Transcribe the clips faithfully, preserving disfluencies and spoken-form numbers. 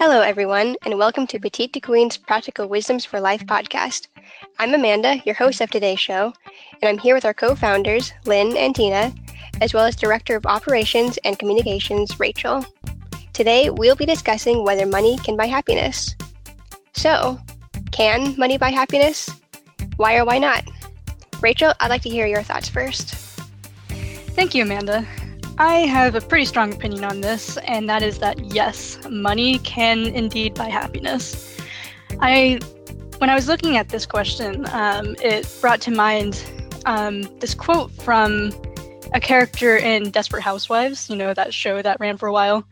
Hello, everyone, and welcome to Petite de Queen's Practical Wisdoms for Life podcast. I'm Amanda, your host of today's show, and I'm here with our co-founders, Lynn and Tina, as well as Director of Operations and Communications, Rachel. Today, we'll be discussing whether money can buy happiness. So, can money buy happiness? Why or why not? Rachel, I'd like to hear your thoughts first. Thank you, Amanda. I have a pretty strong opinion on this, and that is that yes, money can indeed buy happiness. I, when I was looking at this question, um, it brought to mind um, this quote from a character in Desperate Housewives, you know, that show that ran for a while.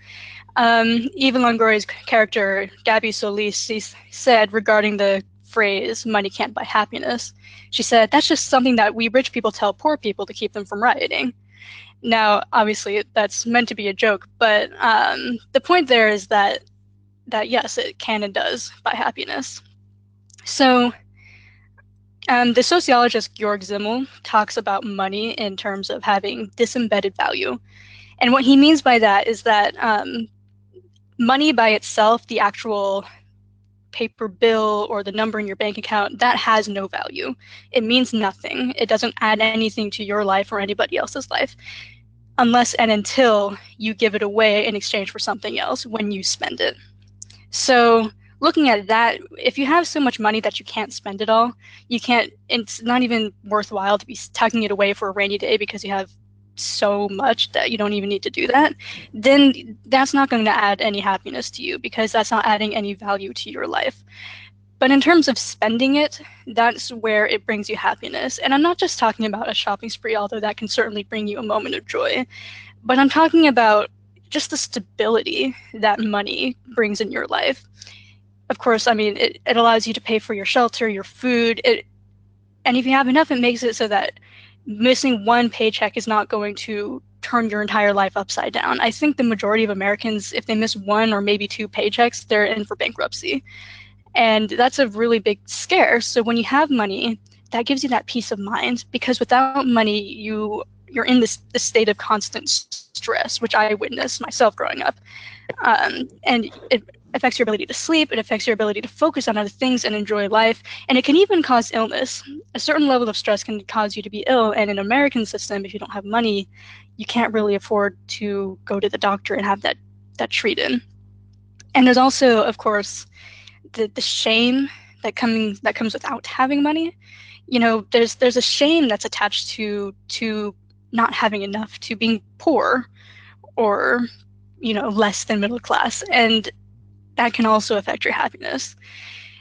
Um, Eva Longoria's character, Gabby Solis, said regarding the phrase, money can't buy happiness, she said, that's just something that we rich people tell poor people to keep them from rioting. Now, obviously, that's meant to be a joke, but um, the point there is that, that yes, it can and does buy happiness. So um, the sociologist Georg Zimmel talks about money in terms of having disembedded value. And what he means by that is that um, money by itself, the actual paper bill or the number in your bank account, that has no value. It means nothing. It doesn't add anything to your life or anybody else's life unless and until you give it away in exchange for something else when you spend it. So looking at that, if you have so much money that you can't spend it all, you can't, it's not even worthwhile to be tucking it away for a rainy day because you have so much that you don't even need to do that, then that's not going to add any happiness to you because that's not adding any value to your life. But in terms of spending it, that's where it brings you happiness. And I'm not just talking about a shopping spree, although that can certainly bring you a moment of joy, but I'm talking about just the stability that money brings in your life. Of course, I mean, it, it allows you to pay for your shelter, your food, it, and if you have enough, it makes it so that missing one paycheck is not going to turn your entire life upside down. I think the majority of Americans, if they miss one or maybe two paychecks, they're in for bankruptcy. And that's a really big scare. So when you have money, that gives you that peace of mind, because without money, you, you're in this, this state of constant stress, which I witnessed myself growing up. Um, and it affects your ability to sleep, it affects your ability to focus on other things and enjoy life, and it can even cause illness. A certain level of stress can cause you to be ill, and in the American system, if you don't have money, you can't really afford to go to the doctor and have that, that treated. And there's also, of course, the, the shame that, coming, that comes without having money. You know, there's there's a shame that's attached to to not having enough, to being poor or, you know, less than middle class. And that can also affect your happiness.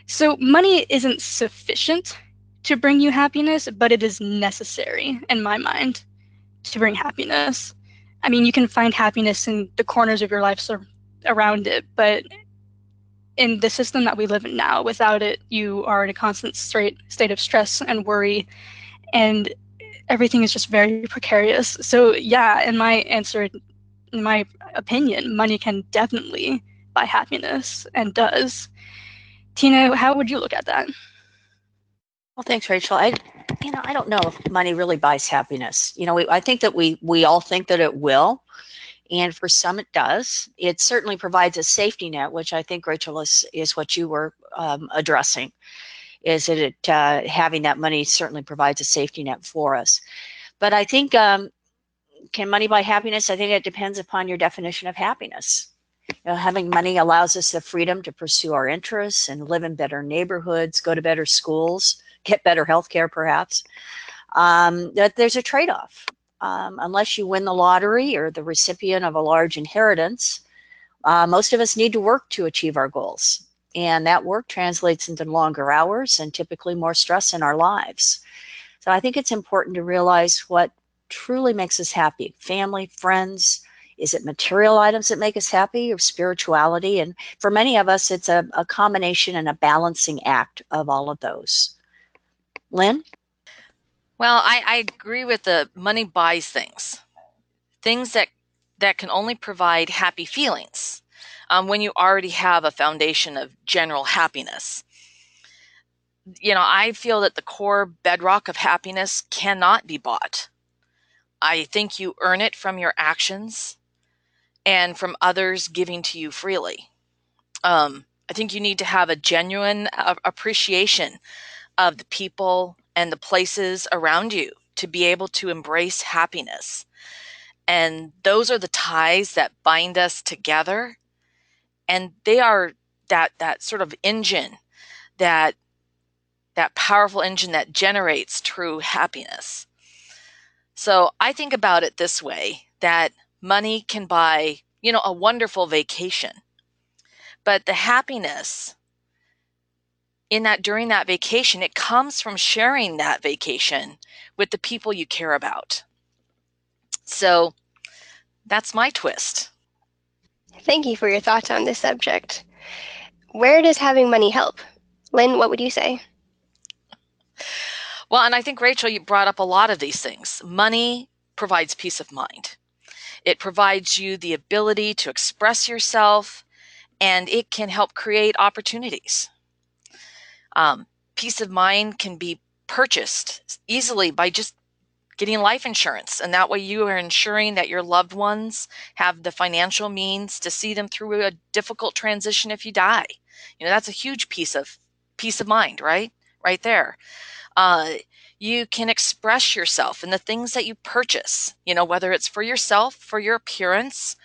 So money isn't sufficient to bring you happiness, but it is necessary, in my mind, to bring happiness. I mean, you can find happiness in the corners of your life so around it, but in the system that we live in now, without it, you are in a constant straight state of stress and worry, and everything is just very precarious. So yeah, in my answer, in my opinion, money can definitely by happiness, and does. Tina, how would you look at that? Well, thanks, Rachel. I, you know, I don't know if money really buys happiness. You know, we, I think that we we all think that it will, and for some it does. It certainly provides a safety net, which I think, Rachel, is, is what you were um, addressing, is that it, uh, having that money certainly provides a safety net for us. But I think, um, can money buy happiness? I think it depends upon your definition of happiness. You know, having money allows us the freedom to pursue our interests and live in better neighborhoods, go to better schools, get better health care, perhaps. Um, that there's a trade-off. Um, unless you win the lottery or the recipient of a large inheritance, uh, most of us need to work to achieve our goals. And that work translates into longer hours and typically more stress in our lives. So I think it's important to realize what truly makes us happy. Family, friends. Is it material items that make us happy or spirituality? And for many of us, it's a, a combination and a balancing act of all of those. Lynn? Well, I, I agree with the money buys things, things that, that can only provide happy feelings um, when you already have a foundation of general happiness. You know, I feel that the core bedrock of happiness cannot be bought. I think you earn it from your actions and from others giving to you freely. Um, I think you need to have a genuine uh, appreciation of the people and the places around you to be able to embrace happiness. And those are the ties that bind us together. And they are that that sort of engine, that that powerful engine that generates true happiness. So I think about it this way, that money can buy, you know, a wonderful vacation, but the happiness in that during that vacation, it comes from sharing that vacation with the people you care about. So that's my twist. Thank you for your thoughts on this subject. Where does having money help? Lynn, what would you say? Well, and I think, Rachel, you brought up a lot of these things. Money provides peace of mind. It provides you the ability to express yourself, and it can help create opportunities. Um, peace of mind can be purchased easily by just getting life insurance, and that way you are ensuring that your loved ones have the financial means to see them through a difficult transition if you die. You know, that's a huge piece of peace of mind, right? Right there. Uh, you can express yourself in the things that you purchase, you know, whether it's for yourself, for your appearance,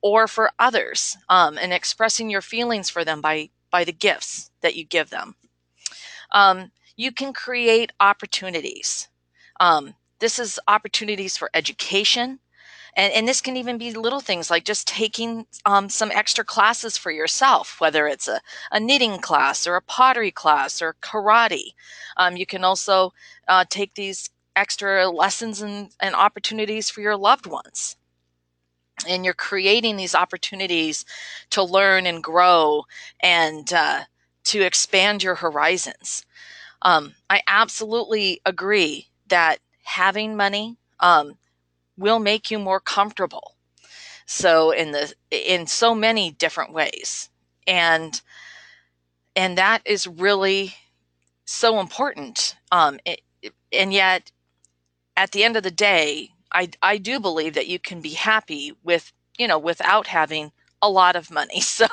or for others, um, and expressing your feelings for them by, by the gifts that you give them. Um, you can create opportunities. Um, This is opportunities for education, and, and this can even be little things like just taking um, some extra classes for yourself, whether it's a, a knitting class or a pottery class or karate. Um, you can also uh, take these extra lessons and, and opportunities for your loved ones. And you're creating these opportunities to learn and grow and uh, to expand your horizons. Um, I absolutely agree that having money um, will make you more comfortable. So in the in so many different ways, and and that is really so important. Um, it, it, and yet, at the end of the day, I I do believe that you can be happy with you know without having a lot of money. So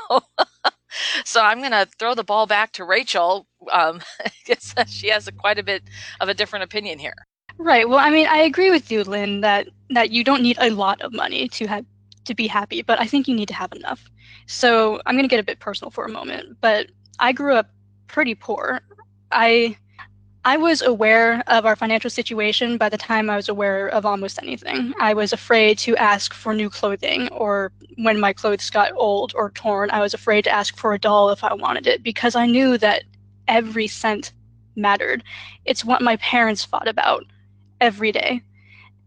so I'm gonna throw the ball back to Rachel. Um, I guess she has a, quite a bit of a different opinion here. Right. Well, I mean, I agree with you, Lynn, that, that you don't need a lot of money to have to be happy, but I think you need to have enough. So I'm going to get a bit personal for a moment, but I grew up pretty poor. I I was aware of our financial situation by the time I was aware of almost anything. I was afraid to ask for new clothing, or when my clothes got old or torn, I was afraid to ask for a doll if I wanted it, because I knew that every cent mattered. It's what my parents fought about every day.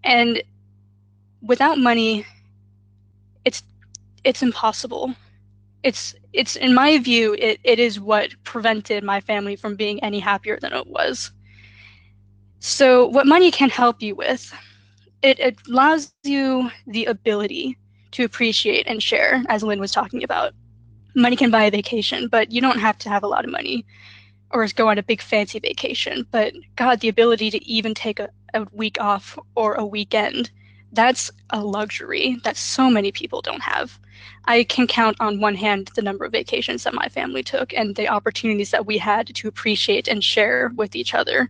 And without money, it's it's impossible. It's it's in my view, it, it is what prevented my family from being any happier than it was. So what money can help you with, it, it allows you the ability to appreciate and share, as Lynn was talking about. Money can buy a vacation, but you don't have to have a lot of money or go on a big fancy vacation. But God, the ability to even take a, a week off or a weekend, that's a luxury that so many people don't have. I can count on one hand the number of vacations that my family took and the opportunities that we had to appreciate and share with each other.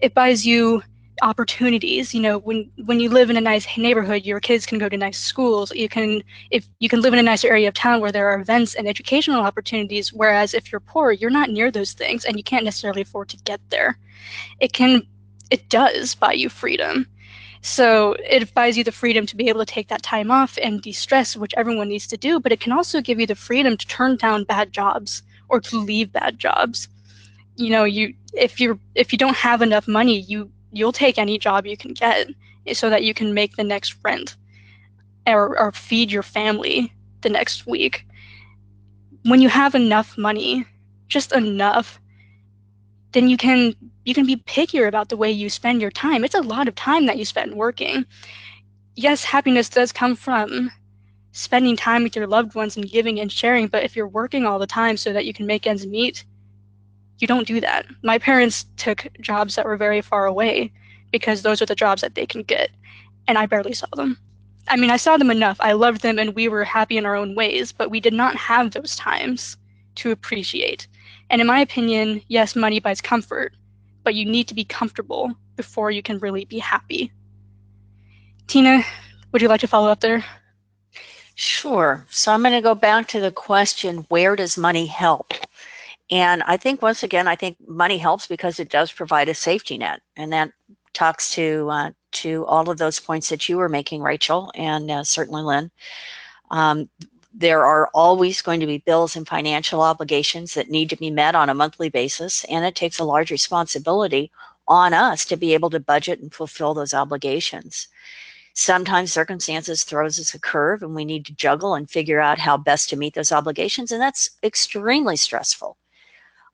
It buys you opportunities. You know, when when you live in a nice neighborhood, your kids can go to nice schools. You can if you can live in a nicer area of town where there are events and educational opportunities, whereas if you're poor, you're not near those things and you can't necessarily afford to get there. It can it does buy you freedom. So it buys you the freedom to be able to take that time off and de-stress, which everyone needs to do, but it can also give you the freedom to turn down bad jobs or to leave bad jobs. You know, you if you're if you don't have enough money, you you'll take any job you can get so that you can make the next rent or, or feed your family the next week. When you have enough money, just enough, then you can you can be pickier about the way you spend your time. It's a lot of time that you spend working. Yes, happiness does come from spending time with your loved ones and giving and sharing, but if you're working all the time so that you can make ends meet, you don't do that. My parents took jobs that were very far away because those are the jobs that they can get. And I barely saw them. I mean, I saw them enough. I loved them and we were happy in our own ways, but we did not have those times to appreciate. And in my opinion, yes, money buys comfort, but you need to be comfortable before you can really be happy. Tina, would you like to follow up there? Sure. So I'm going to go back to the question, where does money help? And I think, once again, I think money helps because it does provide a safety net. And that talks to uh, to all of those points that you were making, Rachel, and uh, certainly Lynn. Um, there are always going to be bills and financial obligations that need to be met on a monthly basis, and it takes a large responsibility on us to be able to budget and fulfill those obligations. Sometimes circumstances throws us a curve, and we need to juggle and figure out how best to meet those obligations, and that's extremely stressful.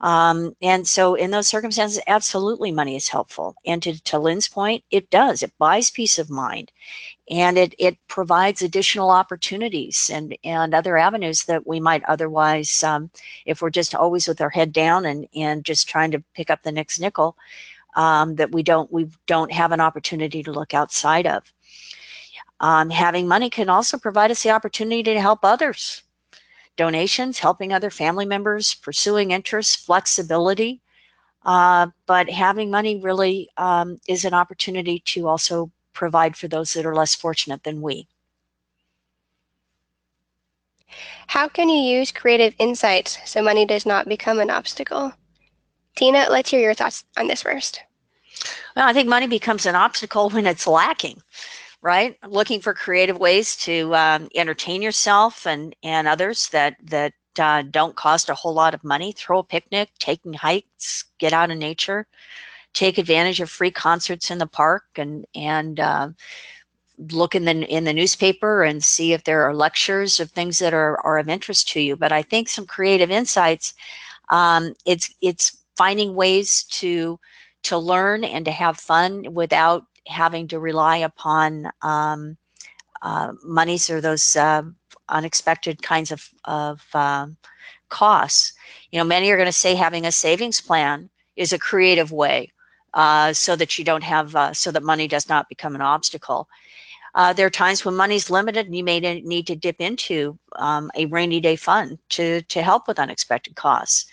Um, and so in those circumstances, absolutely money is helpful. And to, to Lynn's point, it does. It buys peace of mind, and it, it provides additional opportunities and, and other avenues that we might otherwise, um, if we're just always with our head down and, and just trying to pick up the next nickel, um, that we don't, we don't have an opportunity to look outside of. Um, having money can also provide us the opportunity to help others. Donations, helping other family members, pursuing interests, flexibility. Uh, but having money really um, is an opportunity to also provide for those that are less fortunate than we. How can you use creative insights so money does not become an obstacle? Tina, let's hear your thoughts on this first. Well, I think money becomes an obstacle when it's lacking. Right, looking for creative ways to um, entertain yourself and and others that that uh, don't cost a whole lot of money. Throw a picnic, taking hikes, get out in nature, take advantage of free concerts in the park, and and uh, look in the in the newspaper and see if there are lectures of things that are are of interest to you. But I think some creative insights. Um, it's it's finding ways to to learn and to have fun without having to rely upon um, uh, monies or those uh, unexpected kinds of, of um, costs. You know, many are going to say having a savings plan is a creative way uh, so that you don't have, uh, so that money does not become an obstacle. Uh, there are times when money's limited and you may need to dip into um, a rainy day fund to, to help with unexpected costs.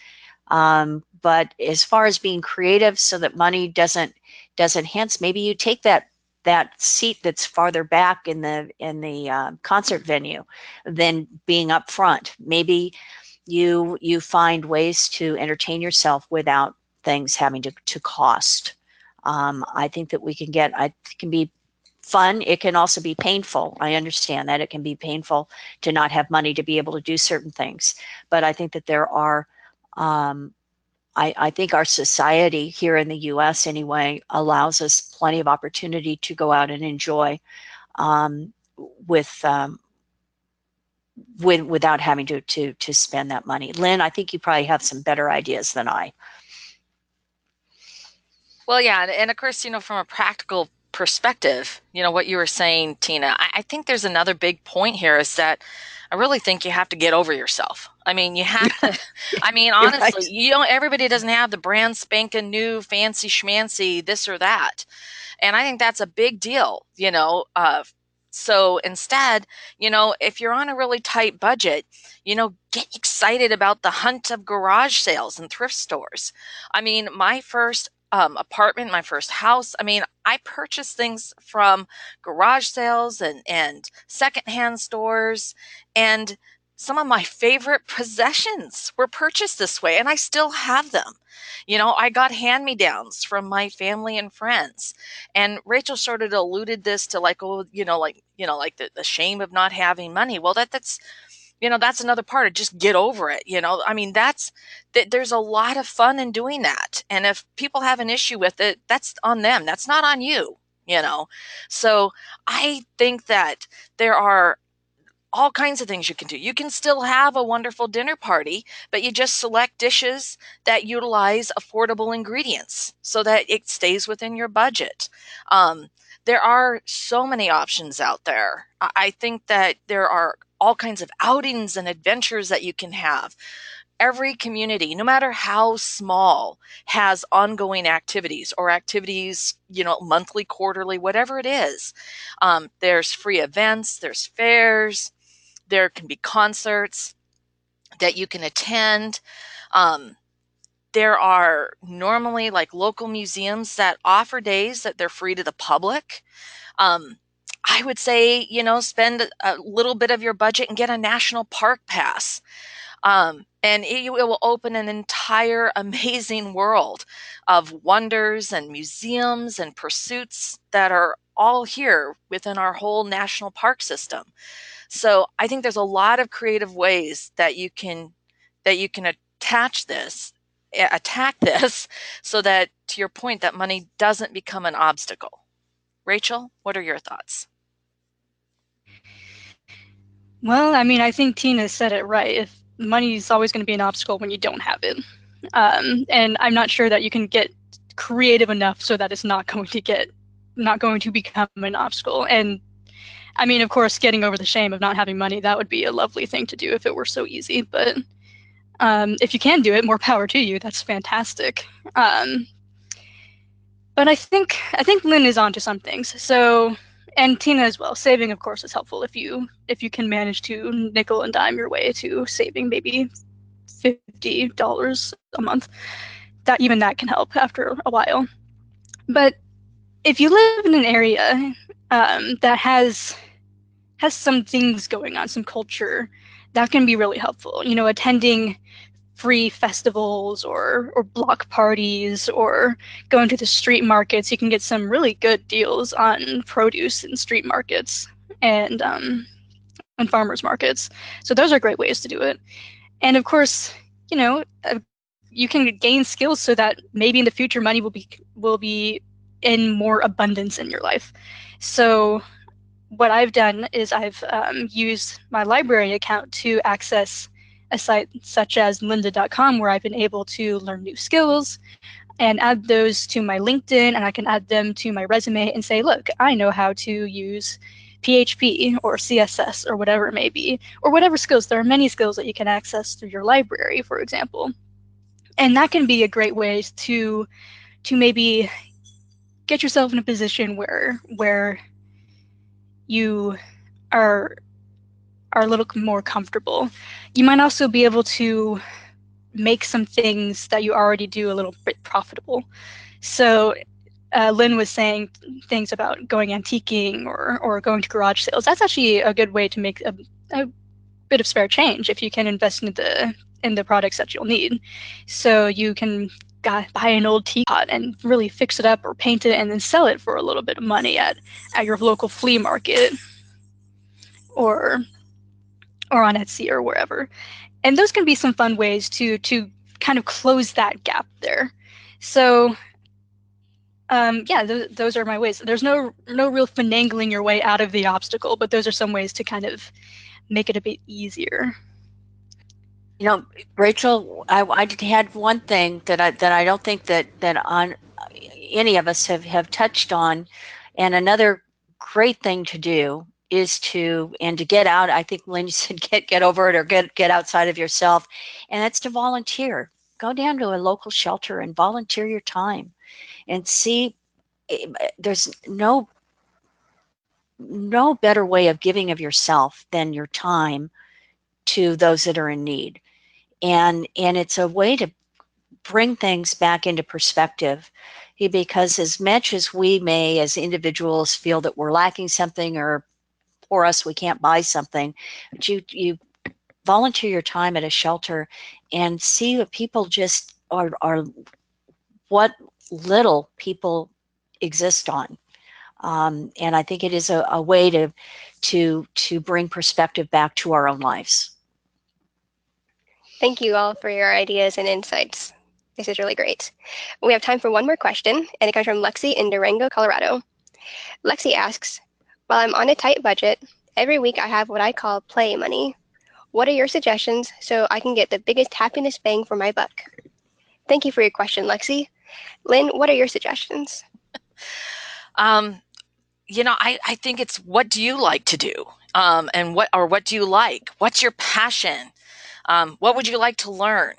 Um, but as far as being creative so that money doesn't doesn't hence, maybe you take that that seat that's farther back in the in the uh, concert venue than being up front. Maybe you you find ways to entertain yourself without things having to, to cost. Um, I think that we can get, I it can be fun. It can also be painful. I understand that it can be painful to not have money to be able to do certain things. But I think that there are Um, I, I think our society here in the U S anyway allows us plenty of opportunity to go out and enjoy um, with, um, with without having to, to, to spend that money. Lynn, I think you probably have some better ideas than I. Well, yeah. And, and of course, you know, from a practical perspective, you know, what you were saying, Tina, I, I think there's another big point here is that I really think you have to get over yourself. I mean, you have to, I mean, honestly, right. You don't, everybody doesn't have the brand spanking new fancy schmancy this or that. And I think that's a big deal, you know. Uh, so instead, you know, if you're on a really tight budget, you know, get excited about the hunt of garage sales and thrift stores. I mean, my first Um, apartment, my first house. I mean, I purchased things from garage sales and, and secondhand stores, and some of my favorite possessions were purchased this way, and I still have them. You know, I got hand-me-downs from my family and friends, and Rachel sort of alluded this to, like, oh, you know, like, you know, like the, the shame of not having money. Well, that that's you know, that's another part of just get over it. You know, I mean, that's that there's a lot of fun in doing that. And if people have an issue with it, that's on them. That's not on you, you know. So I think that there are all kinds of things you can do. You can still have a wonderful dinner party, but you just select dishes that utilize affordable ingredients so that it stays within your budget. Um, there are so many options out there. I, I think that there are all kinds of outings and adventures that you can have. Every community, no matter how small, has ongoing activities or activities, you know, monthly, quarterly, whatever it is. Um, there's free events, there's fairs, there can be concerts. that you can attend. Um, there are normally like local museums that offer days that they're free to the public. Um, I would say, you know, spend a little bit of your budget and get a national park pass. Um, and it, it will open an entire amazing world of wonders and museums and pursuits that are all here within our whole national park system. So I think there's a lot of creative ways that you can, that you can attach this, attack this, so that, to your point, that money doesn't become an obstacle. Rachel, what are your thoughts? Well, I mean, I think Tina said it right. If money is always going to be an obstacle when you don't have it. Um, and I'm not sure that you can get creative enough so that it's not going to get, not going to become an obstacle. And I mean, of course, getting over the shame of not having money, that would be a lovely thing to do if it were so easy. But um, if you can do it, more power to you. That's fantastic. Um, but I think I think Lynn is onto some things. So, and Tina as well. Saving, of course, is helpful if you if you can manage to nickel and dime your way to saving maybe fifty dollars a month. That even that can help after a while. But if you live in an area um, that has has some things going on, some culture, that can be really helpful. You know, attending free festivals or or block parties or going to the street markets, you can get some really good deals on produce in street markets and um, and farmers markets. So those are great ways to do it. And of course, you know, you can gain skills so that maybe in the future money will be will be in more abundance in your life. So what I've done is I've um, used my library account to access a site such as lynda dot com, where I've been able to learn new skills and add those to my LinkedIn, and I can add them to my resume and say, look, I know how to use P H P or C S S or whatever it may be, or whatever skills. There are many skills that you can access through your library, for example. And that can be a great way to to maybe get yourself in a position where where you are are a little more comfortable. You might also be able to make some things that you already do a little bit profitable. So uh, Lynn was saying things about going antiquing or or going to garage sales. That's actually a good way to make a, a bit of spare change if you can invest in the in the products that you'll need. So you can buy an old teapot and really fix it up or paint it and then sell it for a little bit of money at, at your local flea market or or on Etsy or wherever. And those can be some fun ways to to kind of close that gap there. So um, yeah, th those are my ways. There's no no real finagling your way out of the obstacle, but those are some ways to kind of make it a bit easier. You know, Rachel, I, I had one thing that I that I don't think that that on any of us have, have touched on, and another great thing to do is to and to get out. I think Lynn said get get over it or get get outside of yourself, and that's to volunteer. Go down to a local shelter and volunteer your time, and see. There's no no better way of giving of yourself than your time to those that are in need. And and it's a way to bring things back into perspective, because as much as we may as individuals feel that we're lacking something, or for us we can't buy something, but you, you volunteer your time at a shelter and see what people just are, are what little people exist on. Um, and I think it is a, a way to to to bring perspective back to our own lives. Thank you all for your ideas and insights. This is really great. We have time for one more question, and it comes from Lexi in Durango, Colorado. Lexi asks, while I'm on a tight budget, every week I have what I call play money. What are your suggestions so I can get the biggest happiness bang for my buck? Thank you for your question, Lexi. Lynn, what are your suggestions? um, you know, I, I think it's, what do you like to do? Um, and what, or what do you like? What's your passion? Um, what would you like to learn?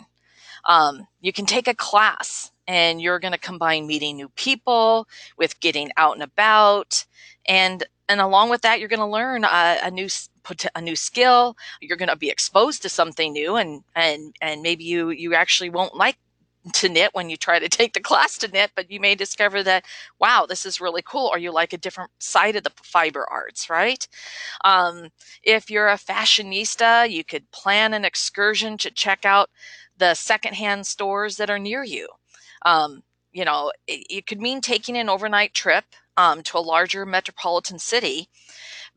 Um, you can take a class, and you're going to combine meeting new people with getting out and about. And And along with that, you're going to learn a, a new a new skill. You're going to be exposed to something new, and and and maybe you you actually won't like to knit when you try to take the class to knit, but you may discover that, wow, this is really cool, or you like a different side of the fiber arts, right? Um, if you're a fashionista, you could plan an excursion to check out the secondhand stores that are near you. Um, you know, it, it could mean taking an overnight trip um, to a larger metropolitan city,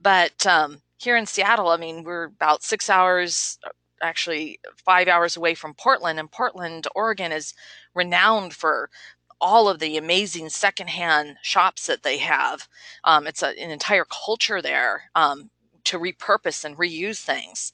but um, here in Seattle, I mean, we're about six hours actually five hours away from Portland, and Portland, Oregon is renowned for all of the amazing secondhand shops that they have. Um, it's a, an entire culture there um, to repurpose and reuse things.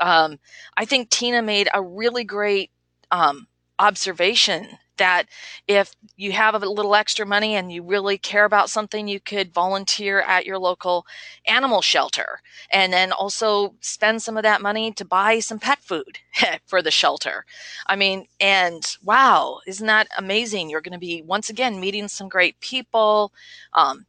Um, I think Tina made a really great um, observation that if you have a little extra money and you really care about something, you could volunteer at your local animal shelter, and then also spend some of that money to buy some pet food for the shelter. I mean, and wow, isn't that amazing? You're going to be, once again, meeting some great people, um,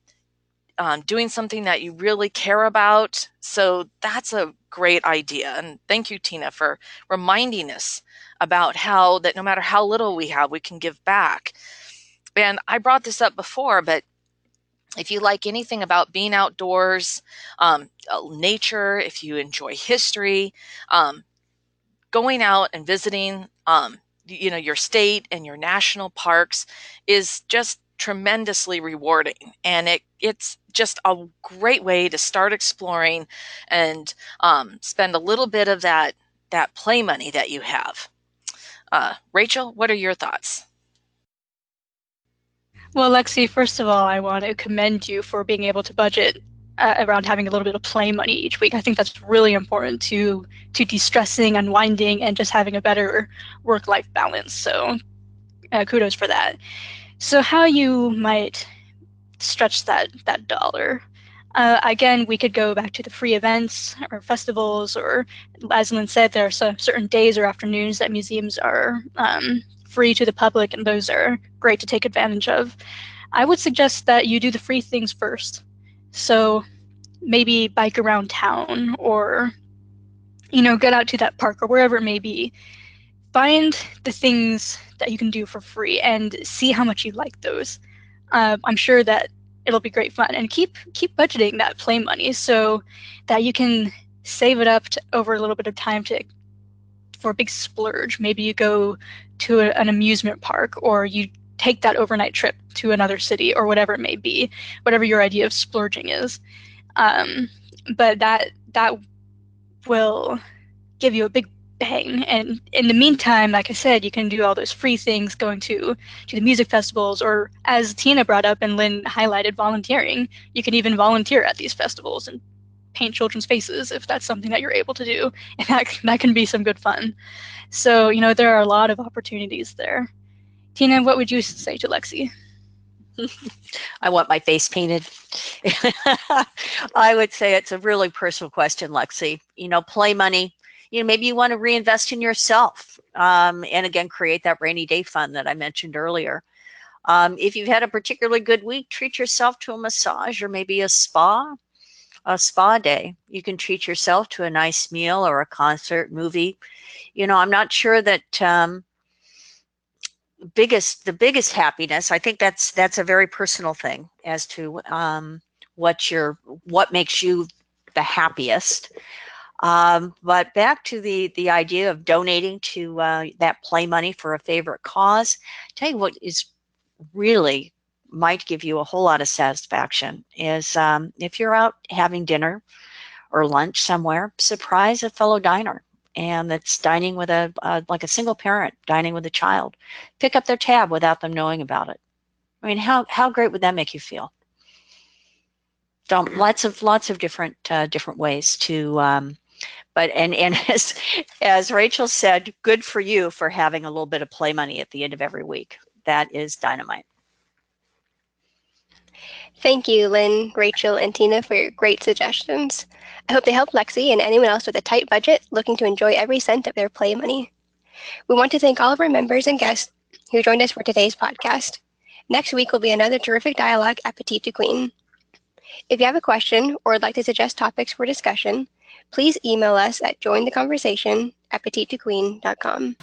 um, doing something that you really care about. So that's a great idea. And thank you, Tina, for reminding us about how that no matter how little we have, we can give back. And I brought this up before, but if you like anything about being outdoors, um, nature, if you enjoy history, um, going out and visiting, um, you know, your state and your national parks is just tremendously rewarding. And it it's just a great way to start exploring and um, spend a little bit of that, that play money that you have. Uh, Rachel, what are your thoughts? Well, Lexi, first of all, I want to commend you for being able to budget uh, around having a little bit of play money each week. I think that's really important to to de-stressing, unwinding, and just having a better work-life balance. So uh, kudos for that. So how you might stretch that, that dollar. Uh, again, we could go back to the free events or festivals, or as Lynn said, there are some certain days or afternoons that museums are um, free to the public, and those are great to take advantage of. I would suggest that you do the free things first. So maybe bike around town, or, you know, get out to that park or wherever it may be. Find the things that you can do for free and see how much you like those. Uh, I'm sure that it'll be great fun, and keep keep budgeting that play money so that you can save it up to, over a little bit of time to for a big splurge. Maybe you go to a, an amusement park, or you take that overnight trip to another city, or whatever it may be, whatever your idea of splurging is. Um, but that that will give you a big bang. And in the meantime, like I said, you can do all those free things, going to, to the music festivals, or as Tina brought up and Lynn highlighted, volunteering. You can even volunteer at these festivals and paint children's faces if that's something that you're able to do. And that, that can be some good fun. So, you know, there are a lot of opportunities there. Tina, what would you say to Lexi? I want my face painted. I would say it's a really personal question, Lexi. You know, play money. You know, maybe you want to reinvest in yourself, um, and again, create that rainy day fund that I mentioned earlier. Um, if you've had a particularly good week, treat yourself to a massage, or maybe a spa, a spa day. You can treat yourself to a nice meal, or a concert, movie. You know, I'm not sure that um, biggest the biggest happiness. I think that's that's a very personal thing as to um, what your what makes you the happiest. Um, but back to the, the idea of donating to uh, that play money for a favorite cause. I'll tell you what is really might give you a whole lot of satisfaction is um, if you're out having dinner or lunch somewhere, surprise a fellow diner, and that's dining with a uh, like a single parent dining with a child. Pick up their tab without them knowing about it. I mean, how how great would that make you feel? So lots of lots of different uh, different ways to. Um, But and and as as Rachel said, good for you for having a little bit of play money at the end of every week. That is dynamite. Thank you, Lynn, Rachel, and Tina for your great suggestions. I hope they help Lexi and anyone else with a tight budget looking to enjoy every cent of their play money. We want to thank all of our members and guests who joined us for today's podcast. Next week will be another terrific dialogue at Petite de Queen. If you have a question or would like to suggest topics for discussion, please email us at jointheconversation at petite de queen dot com.